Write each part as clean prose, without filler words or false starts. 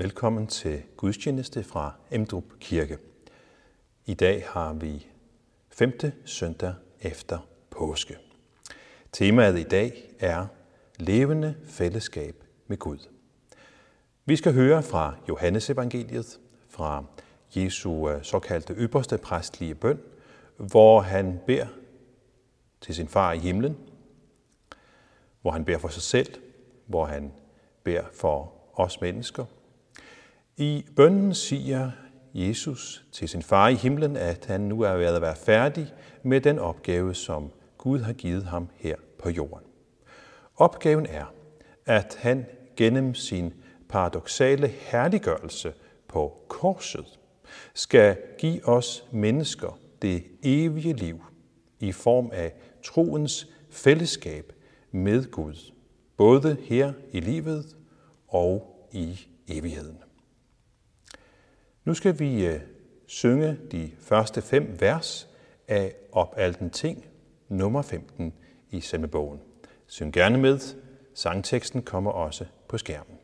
Velkommen til gudstjeneste fra Emdrup Kirke. I dag har vi 5. søndag efter påske. Temaet i dag er levende fællesskab med Gud. Vi skal høre fra Johannes-evangeliet, fra Jesu såkaldte ypperste præstlige bøn, hvor han beder til sin far i himlen, hvor han beder for sig selv, hvor han beder for os mennesker. I bønnen siger Jesus til sin far i himlen, at han nu er ved at være færdig med den opgave, som Gud har givet ham her på jorden. Opgaven er, at han gennem sin paradoksale herliggørelse på korset skal give os mennesker det evige liv i form af troens fællesskab med Gud, både her i livet og i evigheden. Nu skal vi synge de første 5 vers af Op alten ting, nummer 15 i salmebogen. Syng gerne med. Sangteksten kommer også på skærmen.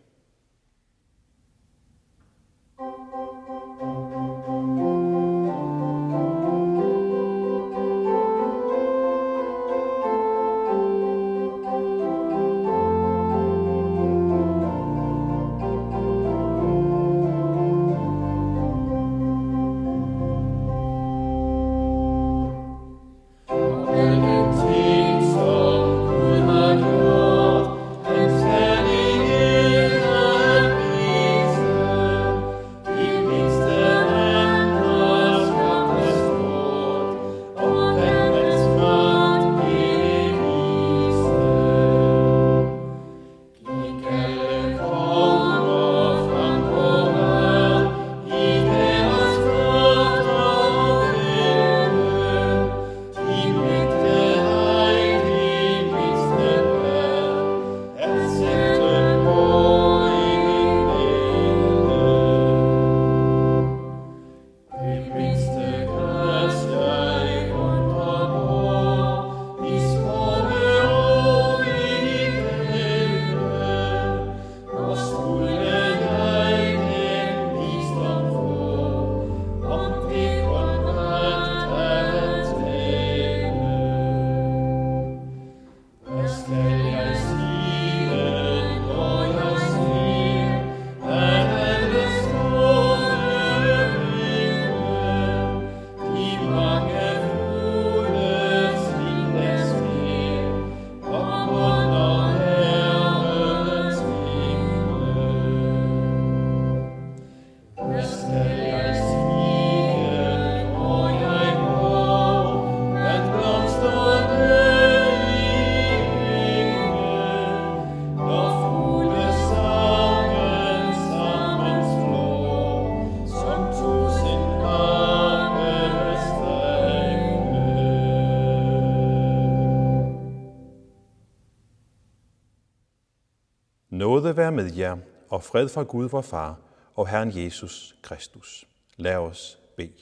Nåde være med jer, og fred fra Gud, vor Far, og Herren Jesus Kristus. Lad os bede.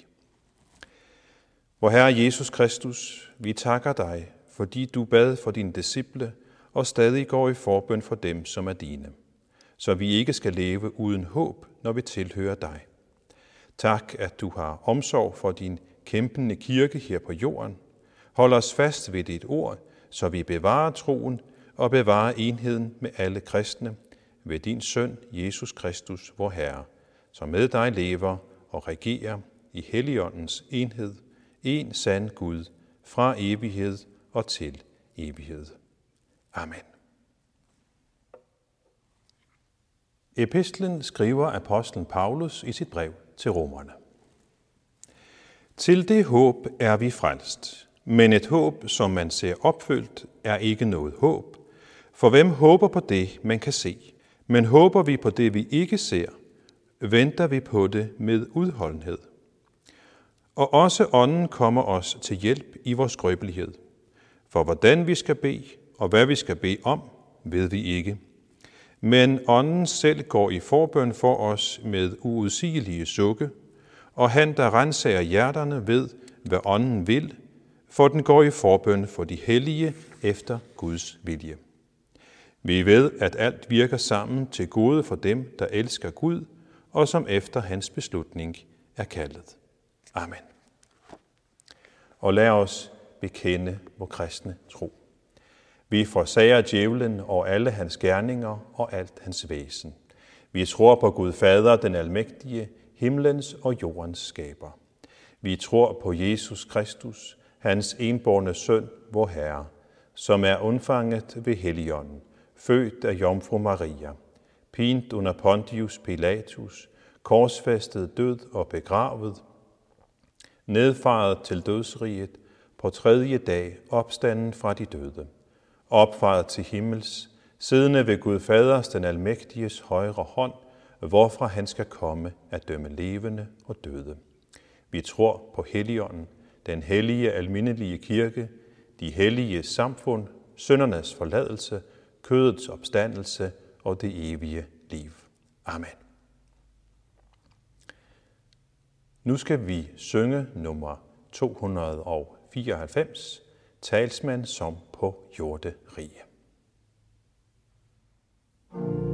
Vor Herre Jesus Kristus, vi takker dig, fordi du bad for dine disciple, og stadig går i forbøn for dem, som er dine, så vi ikke skal leve uden håb, når vi tilhører dig. Tak, at du har omsorg for din kæmpende kirke her på jorden. Hold os fast ved dit ord, så vi bevarer troen, og bevare enheden med alle kristne ved din søn, Jesus Kristus, vor Herre, som med dig lever og regerer i Helligåndens enhed, en sand Gud, fra evighed og til evighed. Amen. Epistlen skriver apostlen Paulus i sit brev til romerne. Til det håb er vi frelst, men et håb, som man ser opfyldt, er ikke noget håb. For hvem håber på det, man kan se? Men håber vi på det, vi ikke ser, venter vi på det med udholdenhed. Og også ånden kommer os til hjælp i vores skrøbelighed. For hvordan vi skal bede, og hvad vi skal bede om, ved vi ikke. Men ånden selv går i forbøn for os med uudsigelige sukke, og han, der renser hjerterne, ved, hvad ånden vil, for den går i forbøn for de hellige efter Guds vilje. Vi ved, at alt virker sammen til gode for dem, der elsker Gud, og som efter hans beslutning er kaldet. Amen. Og lad os bekende vor kristne tro. Vi forsager djævlen og alle hans gerninger og alt hans væsen. Vi tror på Gud Fader, den almægtige, himlens og jordens skaber. Vi tror på Jesus Kristus, hans enbårne søn, vor Herre, som er undfanget ved Helligånden, født af Jomfru Maria, pint under Pontius Pilatus, korsfæstet, død og begravet, nedfaret til dødsriget, på tredje dag opstanden fra de døde, opfaret til himmels, siddende ved Gud Faders den almægtiges højre hånd, hvorfra han skal komme at dømme levende og døde. Vi tror på Helligånden, den hellige almindelige kirke, de hellige samfund, syndernes forladelse, kødets opstandelse og det evige liv. Amen. Nu skal vi synge nummer 294, Talsmand som på jorderige. Talsmand som på jorderige.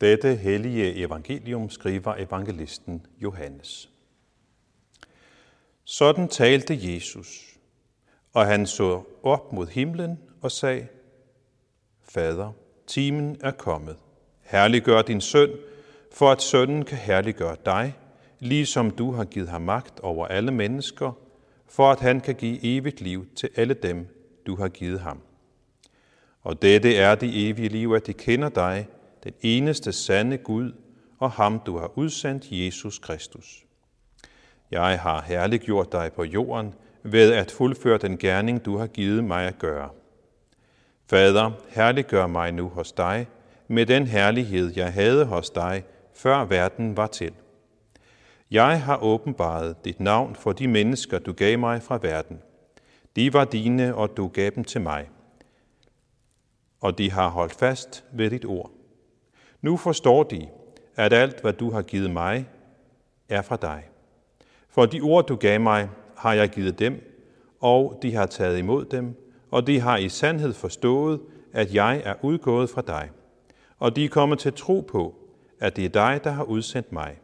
Dette hellige evangelium skriver evangelisten Johannes. Sådan talte Jesus, og han så op mod himlen og sagde: Fader, timen er kommet. Herliggør din søn, for at sønnen kan herliggøre dig, ligesom du har givet ham magt over alle mennesker, for at han kan give evigt liv til alle dem, du har givet ham. Og dette er det evige liv, at de kender dig, den eneste sande Gud, og ham du har udsendt, Jesus Kristus. Jeg har herliggjort dig på jorden ved at fuldføre den gerning, du har givet mig at gøre. Fader, herliggør mig nu hos dig med den herlighed, jeg havde hos dig, før verden var til. Jeg har åbenbaret dit navn for de mennesker, du gav mig fra verden. De var dine, og du gav dem til mig, og de har holdt fast ved dit ord. Nu forstår de, at alt, hvad du har givet mig, er fra dig. For de ord, du gav mig, har jeg givet dem, og de har taget imod dem, og de har i sandhed forstået, at jeg er udgået fra dig. Og de er kommet til tro på, at det er dig, der har udsendt mig.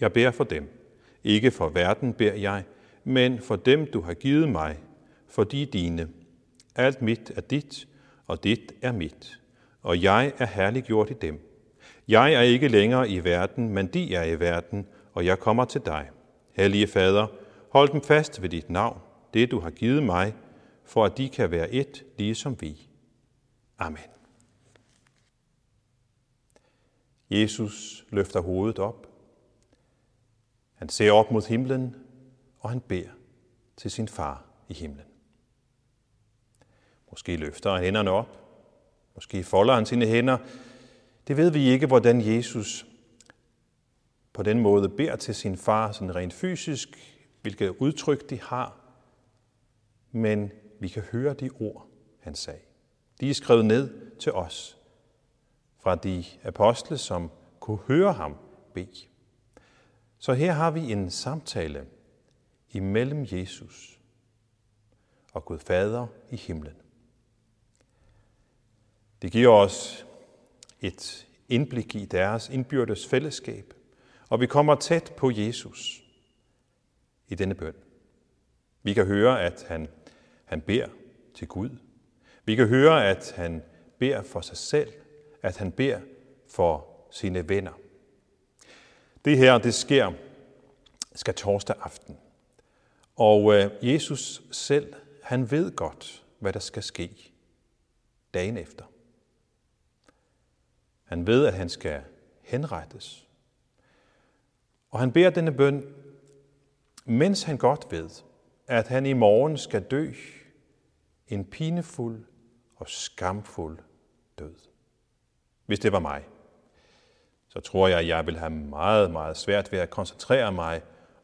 Jeg beder for dem. Ikke for verden beder jeg, men for dem, du har givet mig, for de er dine. Alt mit er dit, og dit er mit, og jeg er herliggjort i dem. Jeg er ikke længere i verden, men de er i verden, og jeg kommer til dig. Hellige Fader, hold dem fast ved dit navn, det du har givet mig, for at de kan være ét, ligesom vi. Amen. Jesus løfter hovedet op. Han ser op mod himlen, og han beder til sin far i himlen. Måske løfter han hænderne op. Måske folder han sine hænder. Det ved vi ikke, hvordan Jesus på den måde beder til sin far, sådan rent fysisk, hvilke udtryk de har. Men vi kan høre de ord, han sagde. De er skrevet ned til os fra de apostle, som kunne høre ham bede. Så her har vi en samtale imellem Jesus og Gud Fader i himlen. Det giver os et indblik i deres indbyrdes fællesskab, og vi kommer tæt på Jesus i denne bøn. Vi kan høre, at han beder til Gud. Vi kan høre, at han beder for sig selv, at han beder for sine venner. Det her, det sker skærtorsdag aften. Og Jesus selv, han ved godt, hvad der skal ske dagen efter. Han ved, at han skal henrettes. Og han beder denne bøn, mens han godt ved, at han i morgen skal dø en pinefuld og skamfuld død. Hvis det var mig, så tror jeg, at jeg ville have meget, meget svært ved at koncentrere mig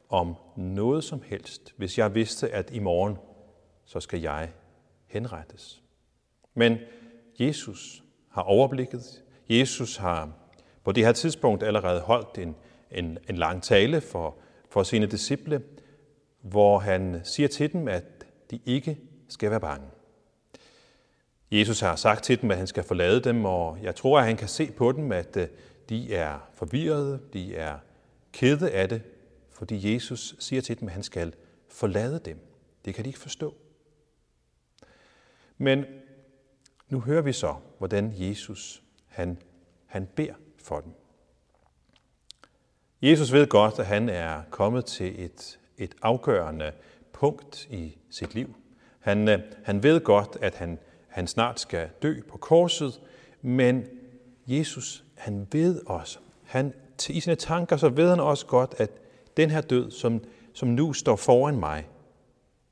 om noget som helst, hvis jeg vidste, at i morgen, så skal jeg henrettes. Men Jesus har overblikket. Jesus har på det her tidspunkt allerede holdt en lang tale for sine disciple, hvor han siger til dem, at de ikke skal være bange. Jesus har sagt til dem, at han skal forlade dem, og jeg tror, at han kan se på dem, at de er forvirrede, de er kede af det, fordi Jesus siger til dem, at han skal forlade dem. Det kan de ikke forstå. Men nu hører vi så, hvordan Jesus han beder for dem. Jesus ved godt, at han er kommet til et afgørende punkt i sit liv. Han ved godt, at han snart skal dø på korset, men Jesus, han ved også, i sine tanker, så ved han også godt, at den her død, som nu står foran mig,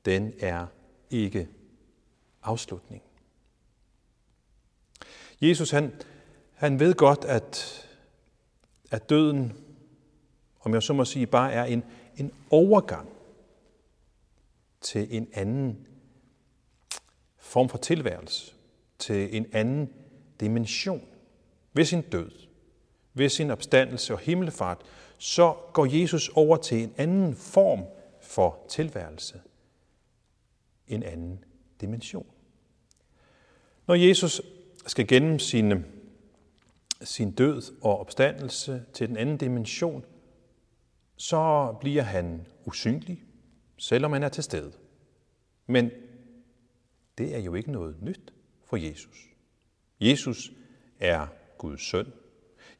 den er ikke afslutningen. Jesus, han ved godt, at døden, om jeg så må sige, bare er en overgang til en anden form for tilværelse, til en anden dimension. Ved sin død, ved sin opstandelse og himmelfart, så går Jesus over til en anden form for tilværelse, en anden dimension. Når Jesus skal gennem sine sin død og opstandelse til den anden dimension, så bliver han usynlig, selvom han er til stede. Men det er jo ikke noget nyt for Jesus. Jesus er Guds søn.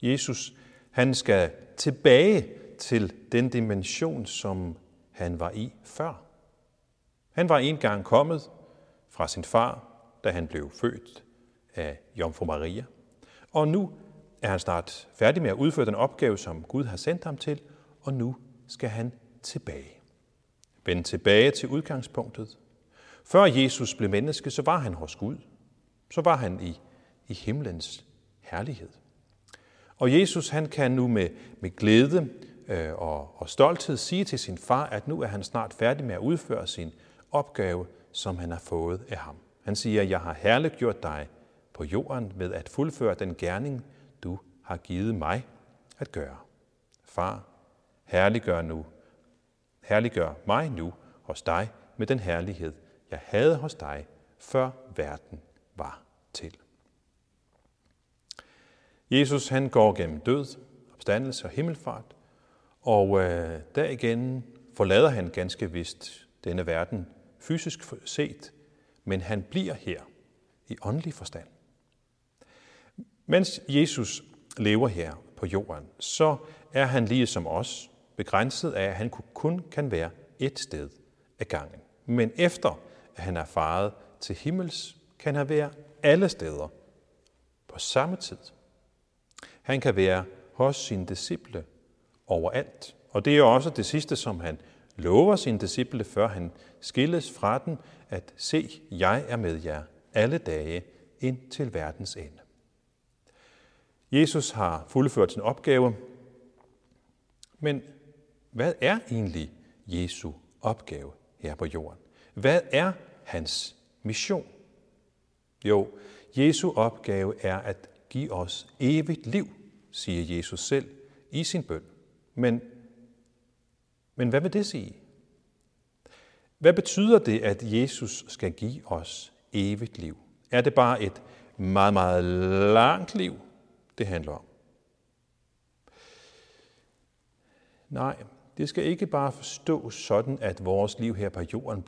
Jesus, han skal tilbage til den dimension, som han var i før. Han var engang kommet fra sin far, da han blev født af Jomfru Maria. Og nu er han snart færdig med at udføre den opgave, som Gud har sendt ham til, og nu skal han tilbage. Vende tilbage til udgangspunktet. Før Jesus blev menneske, så var han hos Gud. Så var han i himlens herlighed. Og Jesus, han kan nu med glæde og stolthed sige til sin far, at nu er han snart færdig med at udføre sin opgave, som han har fået af ham. Han siger, jeg har herliggjort dig på jorden ved at fuldføre den gerning, du har givet mig at gøre. Far, herliggør mig nu hos dig med den herlighed, jeg havde hos dig, før verden var til. Jesus, han går gennem død, opstandelse og himmelfart, og derigennem forlader han ganske vist denne verden fysisk set, men han bliver her i åndelig forstand. Mens Jesus lever her på jorden, så er han lige som os begrænset af, at han kun kan være et sted ad gangen. Men efter at han er faret til himmels, kan han være alle steder på samme tid. Han kan være hos sine disciple overalt. Og det er også det sidste, som han lover sine disciple, før han skilles fra dem, at se, jeg er med jer alle dage ind til verdens ende. Jesus har fuldført sin opgave, men hvad er egentlig Jesu opgave her på jorden? Hvad er hans mission? Jo, Jesu opgave er at give os evigt liv, siger Jesus selv i sin bøn. Men hvad vil det sige? Hvad betyder det, at Jesus skal give os evigt liv? Er det bare et meget, meget langt liv, det handler om? Nej, det skal ikke bare forstås sådan, at vores liv her på jorden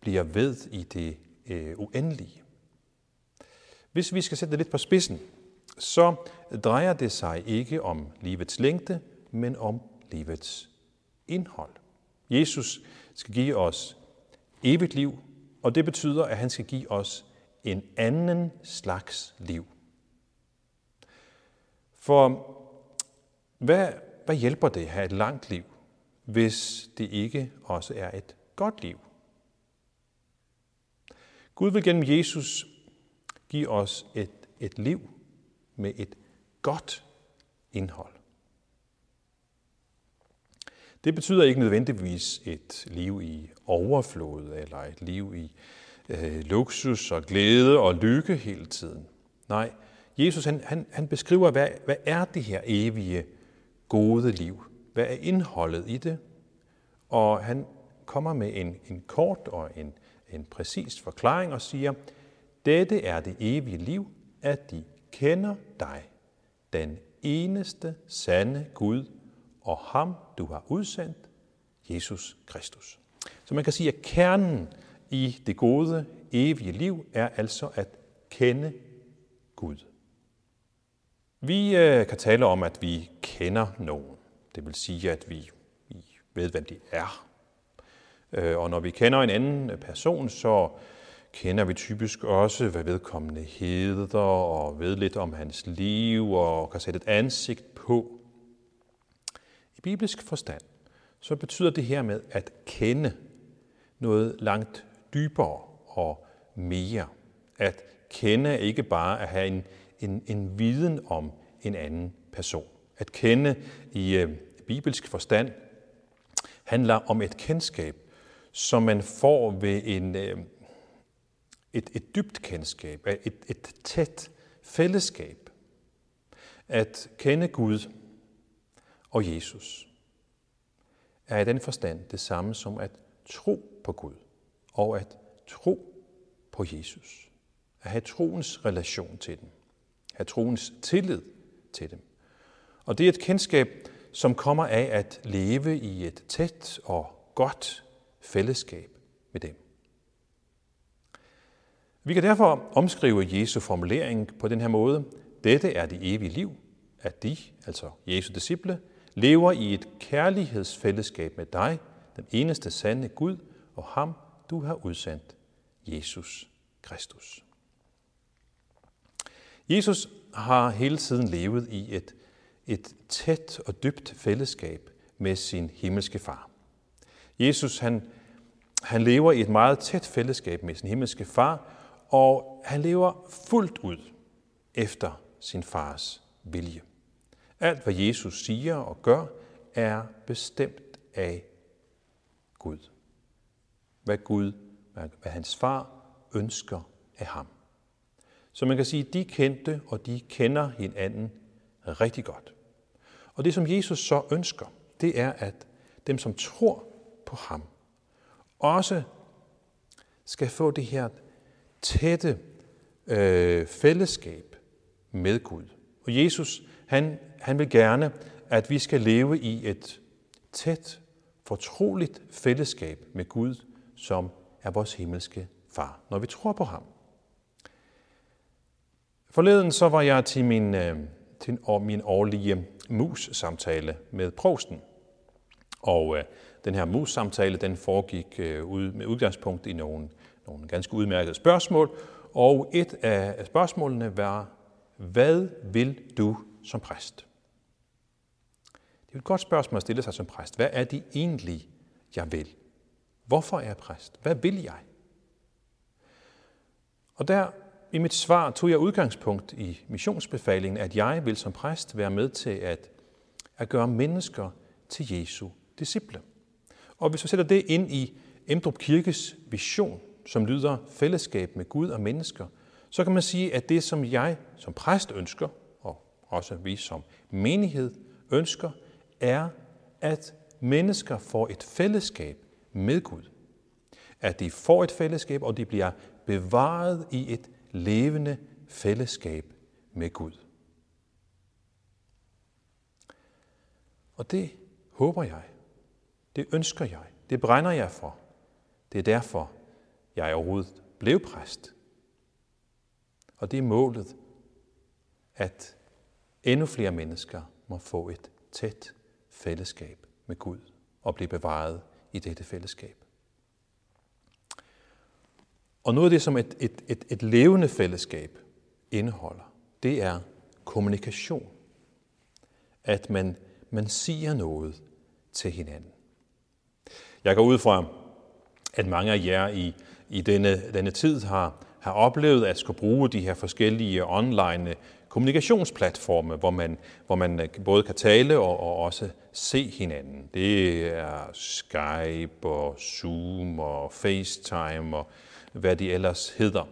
bliver ved i det uendelige. Hvis vi skal sætte det lidt på spidsen, så drejer det sig ikke om livets længde, men om livets indhold. Jesus skal give os evigt liv, og det betyder, at han skal give os en anden slags liv. For hvad hjælper det at have et langt liv, hvis det ikke også er et godt liv? Gud vil gennem Jesus give os et liv med et godt indhold. Det betyder ikke nødvendigvis et liv i overflod eller et liv i luksus og glæde og lykke hele tiden. Nej, Jesus han beskriver, hvad er det her evige gode liv? Hvad er indholdet i det? Og han kommer med en kort og en præcis forklaring og siger, dette er det evige liv, at de kender dig, den eneste sande Gud, og ham, du har udsendt, Jesus Kristus. Så man kan sige, at kernen i det gode, evige liv er altså at kende Gud. Vi kan tale om, at vi kender nogen. Det vil sige, at vi ved, hvem de er. Og når vi kender en anden person, så kender vi typisk også, hvad vedkommende hedder, og ved lidt om hans liv, og kan sætte et ansigt på. I bibelsk forstand, så betyder det her med at kende noget langt dybere og mere. At kende er ikke bare at have en viden om en anden person. At kende i bibelsk forstand handler om et kendskab, som man får ved et dybt kendskab, et tæt fællesskab. At kende Gud og Jesus er i den forstand det samme som at tro på Gud og at tro på Jesus. At have troens relation til dem. have troens tillid til dem. Og det er et kendskab, som kommer af at leve i et tæt og godt fællesskab med dem. Vi kan derfor omskrive Jesu formulering på den her måde. Dette er det evige liv, at de, altså Jesu disciple, lever i et kærlighedsfællesskab med dig, den eneste sande Gud, og ham, du har udsendt, Jesus Kristus. Jesus har hele tiden levet i et tæt og dybt fællesskab med sin himmelske far. Jesus han lever i et meget tæt fællesskab med sin himmelske far, og han lever fuldt ud efter sin fars vilje. Alt, hvad Jesus siger og gør, er bestemt af Gud. Hvad hans far ønsker af ham. Så man kan sige, at de kendte og de kender hinanden rigtig godt. Og det, som Jesus så ønsker, det er, at dem, som tror på ham, også skal få det her tætte fællesskab med Gud. Og Jesus, han vil gerne, at vi skal leve i et tæt, fortroligt fællesskab med Gud, som er vores himmelske far, når vi tror på ham. Forleden så var jeg til min årlige mus-samtale med provsten. Og den her mus-samtale, den foregik med udgangspunkt i nogle ganske udmærkede spørgsmål. Og et af spørgsmålene var, hvad vil du som præst? Det er et godt spørgsmål at stille sig som præst. Hvad er det egentlig, jeg vil? Hvorfor er jeg præst? Hvad vil jeg? Og der i mit svar tog jeg udgangspunkt i missionsbefalingen, at jeg vil som præst være med til at gøre mennesker til Jesu disciple. Og hvis vi sætter det ind i Emdrup Kirkes vision, som lyder fællesskab med Gud og mennesker, så kan man sige, at det, som jeg som præst ønsker, og også vi som menighed ønsker, er, at mennesker får et fællesskab med Gud. At de får et fællesskab, og de bliver bevaret i et levende fællesskab med Gud. Og det håber jeg. Det ønsker jeg. Det brænder jeg for. Det er derfor, jeg overhovedet blev præst. Og det er målet, at endnu flere mennesker må få et tæt fællesskab med Gud og blive bevaret i dette fællesskab. Og noget af det, som et levende fællesskab indeholder, det er kommunikation. At man siger noget til hinanden. Jeg går ud fra, at mange af jer i denne tid har oplevet at skulle bruge de her forskellige online kommunikationsplatforme, hvor man både kan tale og også se hinanden. Det er Skype og Zoom og FaceTime og hvad de ellers hedder.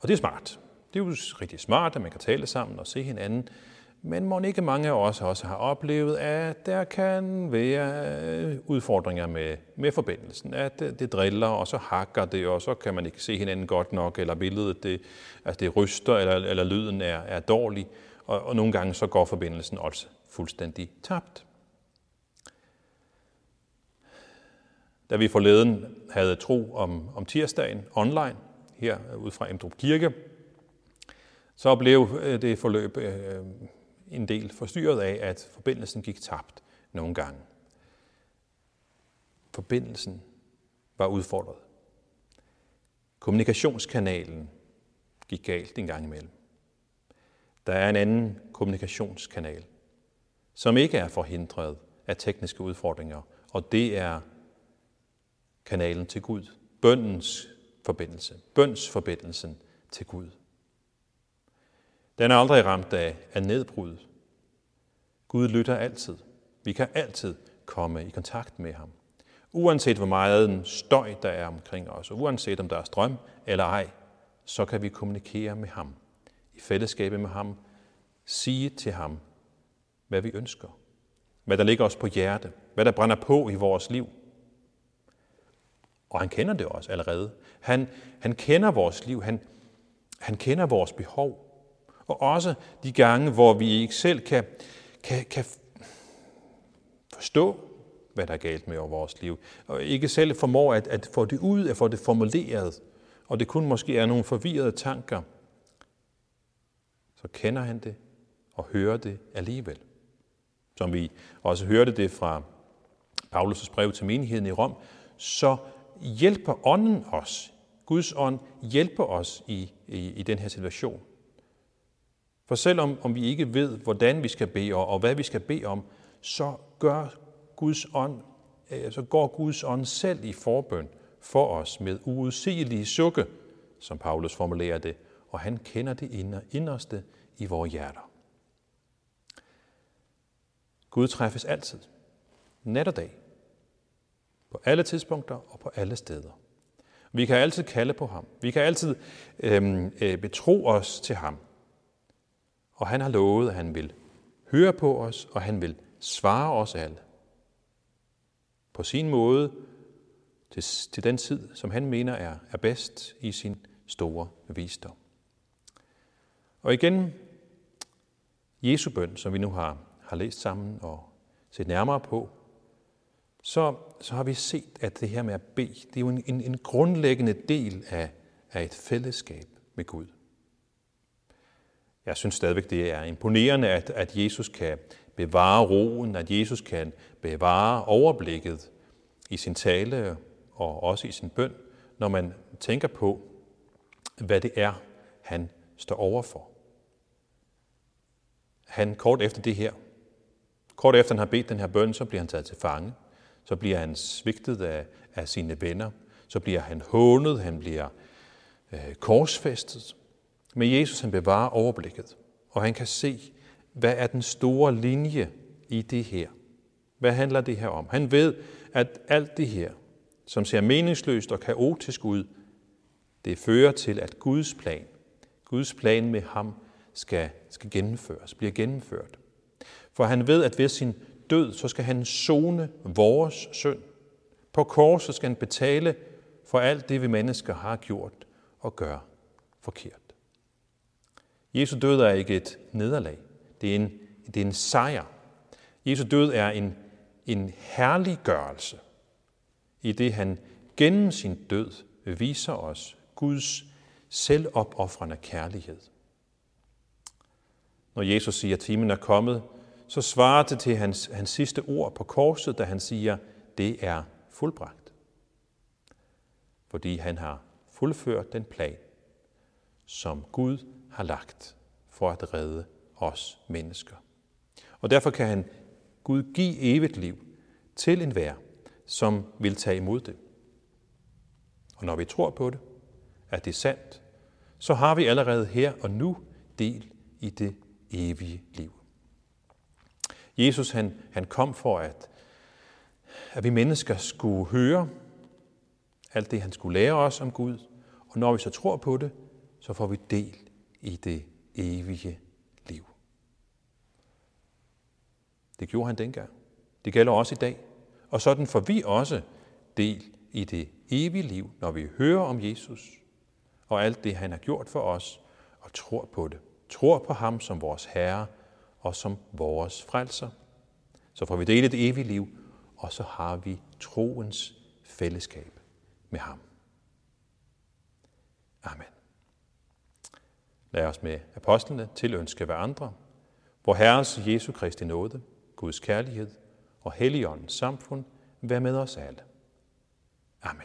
Og det er smart. Det er jo rigtig smart, at man kan tale sammen og se hinanden. Men mon ikke mange af os også har oplevet, at der kan være udfordringer med forbindelsen. At det driller, og så hakker det, og så kan man ikke se hinanden godt nok, eller billedet det ryster, eller lyden er dårlig. Og nogle gange så går forbindelsen også fuldstændig tabt. Da vi forleden havde tro om tirsdagen online, her ud fra Emdrup Kirke, så blev det forløb en del forstyrret af, at forbindelsen gik tabt nogle gange. Forbindelsen var udfordret. Kommunikationskanalen gik galt en gang imellem. Der er en anden kommunikationskanal, som ikke er forhindret af tekniske udfordringer, og det er kanalen til Gud. Bønsforbindelsen til Gud. Den er aldrig ramt af nedbrud. Gud lytter altid. Vi kan altid komme i kontakt med ham. Uanset hvor meget støj der er omkring os, og uanset om der er strøm eller ej, så kan vi kommunikere med ham, i fællesskabet med ham, sige til ham, hvad vi ønsker, hvad der ligger os på hjerte, hvad der brænder på i vores liv. Og han kender det også allerede. Han kender vores liv. Han Han kender vores behov. Og også de gange, hvor vi ikke selv kan forstå, hvad der er galt med vores liv. Og ikke selv formår at få det ud, at få det formuleret. Og det kun måske er nogle forvirrede tanker. Så kender han det og hører det alligevel. Som vi også hørte det fra Paulus' brev til menigheden i Rom, så hjælper ånden os. Guds ånd hjælper os i den her situation. For selvom om vi ikke ved, hvordan vi skal bede og hvad vi skal bede om, så går Guds ånd selv i forbøn for os med uudsigelige sukke, som Paulus formulerer det, og han kender det inderste i vores hjerter. Gud træffes altid, nat og dag, på alle tidspunkter og på alle steder. Vi kan altid kalde på ham. Vi kan altid betro os til ham. Og han har lovet, at han vil høre på os, og han vil svare os alle. På sin måde, til den tid, som han mener er bedst i sin store visdom. Og igen, Jesu bøn, som vi nu har læst sammen og set nærmere på, så har vi set, at det her med at bede, det er jo en grundlæggende del af et fællesskab med Gud. Jeg synes stadigvæk, det er imponerende, at Jesus kan bevare roen, at Jesus kan bevare overblikket i sin tale og også i sin bøn, når man tænker på, hvad det er, han står overfor. Han kort efter han har bedt den her bøn, så bliver han taget til fange. Så bliver han svigtet af sine venner. Så bliver han hånet, han bliver korsfæstet. Men Jesus, han bevarer overblikket, og han kan se, hvad er den store linje i det her? Hvad handler det her om? Han ved, at alt det her, som ser meningsløst og kaotisk ud, det fører til, at Guds plan med ham skal gennemføres, bliver gennemført. For han ved, at ved sin død, så skal han sone vores synd. På korset skal han betale for alt det, vi mennesker har gjort og gør forkert. Jesu død er ikke et nederlag. Det er en sejr. Jesu død er en herliggørelse, i det han gennem sin død viser os Guds selvopoffrende kærlighed. Når Jesus siger, at timen er kommet, så svarer det til hans sidste ord på korset, da han siger, det er fuldbragt. Fordi han har fuldført den plan, som Gud har lagt for at redde os mennesker. Og derfor kan Gud give evigt liv til enhver, som vil tage imod det. Og når vi tror på det, at det er sandt, så har vi allerede her og nu del i det evige liv. Jesus han kom for, at vi mennesker skulle høre alt det, han skulle lære os om Gud. Og når vi så tror på det, så får vi del i det evige liv. Det gjorde han dengang. Det gælder også i dag. Og sådan får vi også del i det evige liv, når vi hører om Jesus og alt det, han har gjort for os, og tror på det. Tror på ham som vores Herre og som vores frelser. Så får vi del i det evige liv, og så har vi troens fællesskab med ham. Amen. Lad os med apostlene tilønske hverandre, hvor Herres Jesu Kristi nåde, Guds kærlighed og Helligåndens samfund vær med os alle. Amen.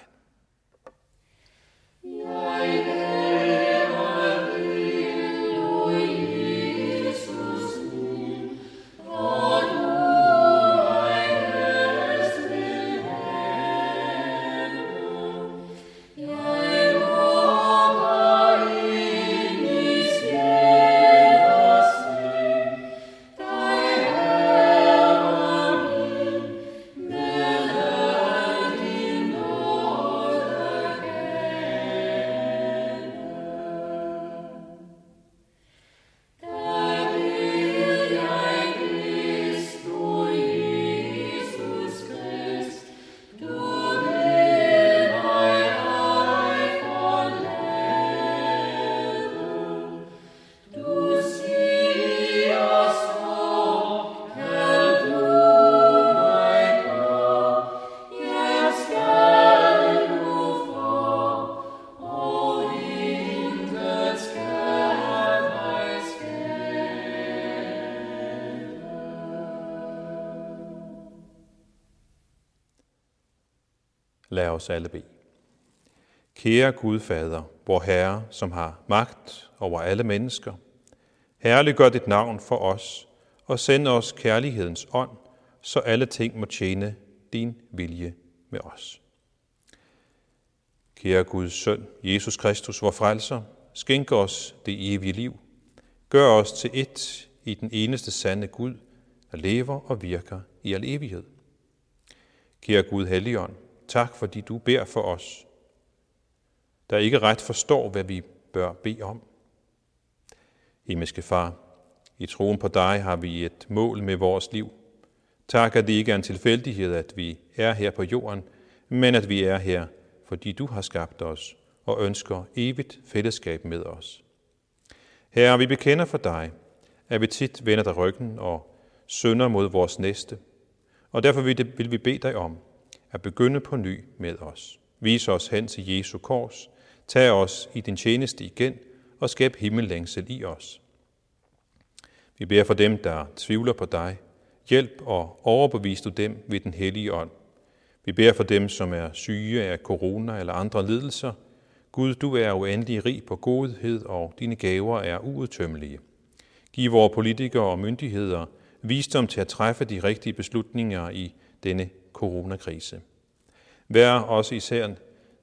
Lad os alle bede. Kære Gud Fader, vor Herre, som har magt over alle mennesker, herliggør dit navn for os, og send os kærlighedens ånd, så alle ting må tjene din vilje med os. Kære Guds Søn, Jesus Kristus, vor frelser, skænk os det evige liv. Gør os til ét i den eneste sande Gud, der lever og virker i al evighed. Kære Gud Helligånd, tak fordi du beder for os, der ikke ret forstår, hvad vi bør bede om. Himmelske Far, i troen på dig har vi et mål med vores liv. Tak, at det ikke er en tilfældighed, at vi er her på jorden, men at vi er her, fordi du har skabt os og ønsker evigt fællesskab med os. Herre, vi bekender for dig, at vi tit vender dig ryggen og synder mod vores næste, og derfor vil vi bede dig om at begynde på ny med os. Vis os hen til Jesu kors, tag os i din tjeneste igen og skab himmellængsel i os. Vi beder for dem, der tvivler på dig. Hjælp og overbevis du dem ved den hellige ånd. Vi beder for dem, som er syge af corona eller andre lidelser. Gud, du er uendelig rig på godhed, og dine gaver er uudtømmelige. Giv vore politikere og myndigheder visdom til at træffe de rigtige beslutninger i denne coronakrise. Vær også især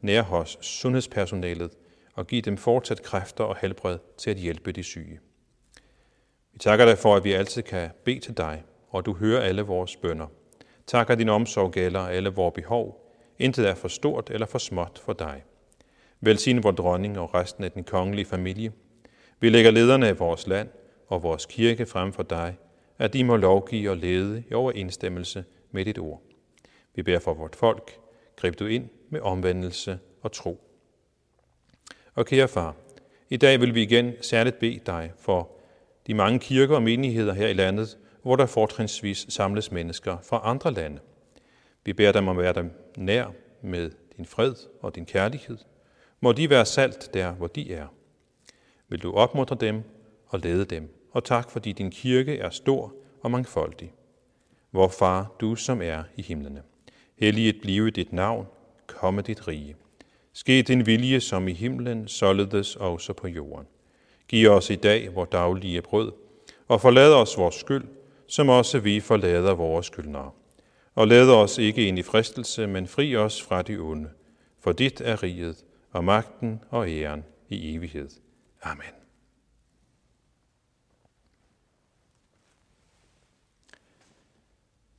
nær hos sundhedspersonalet og giv dem fortsat kræfter og helbred til at hjælpe de syge. Vi takker dig for, at vi altid kan bede til dig, og du hører alle vores bønner. Tak, at din omsorg gælder alle vore behov. Intet er for stort eller for småt for dig. Velsign vor dronning og resten af den kongelige familie. Vi lægger lederne af vores land og vores kirke frem for dig, at de må lovgive og lede i overensstemmelse med dit ord. Vi beder for vort folk. Grib du ind med omvendelse og tro. Og kære far, i dag vil vi igen særligt bede dig for de mange kirker og menigheder her i landet, hvor der fortrinsvis samles mennesker fra andre lande. Vi beder dem om at være dem nær med din fred og din kærlighed. Må de være salt der, hvor de er. Vil du opmuntre dem og lede dem, og tak fordi din kirke er stor og mangfoldig. Vor far, du som er i himlene, helliget blive dit navn, komme dit rige. Ske din vilje som i himlen, således også på jorden. Giv os i dag vores daglige brød, og forlad os vores skyld, som også vi forlader vores skyldnere. Og lad os ikke ind i fristelse, men fri os fra de onde. For dit er riget, og magten og æren i evighed. Amen.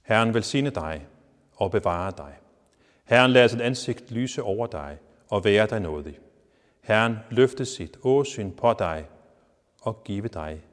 Herren velsigne dig og bevare dig. Herren lader sit ansigt lyse over dig og være dig nådig. Herren løfte sit åsyn på dig og give dig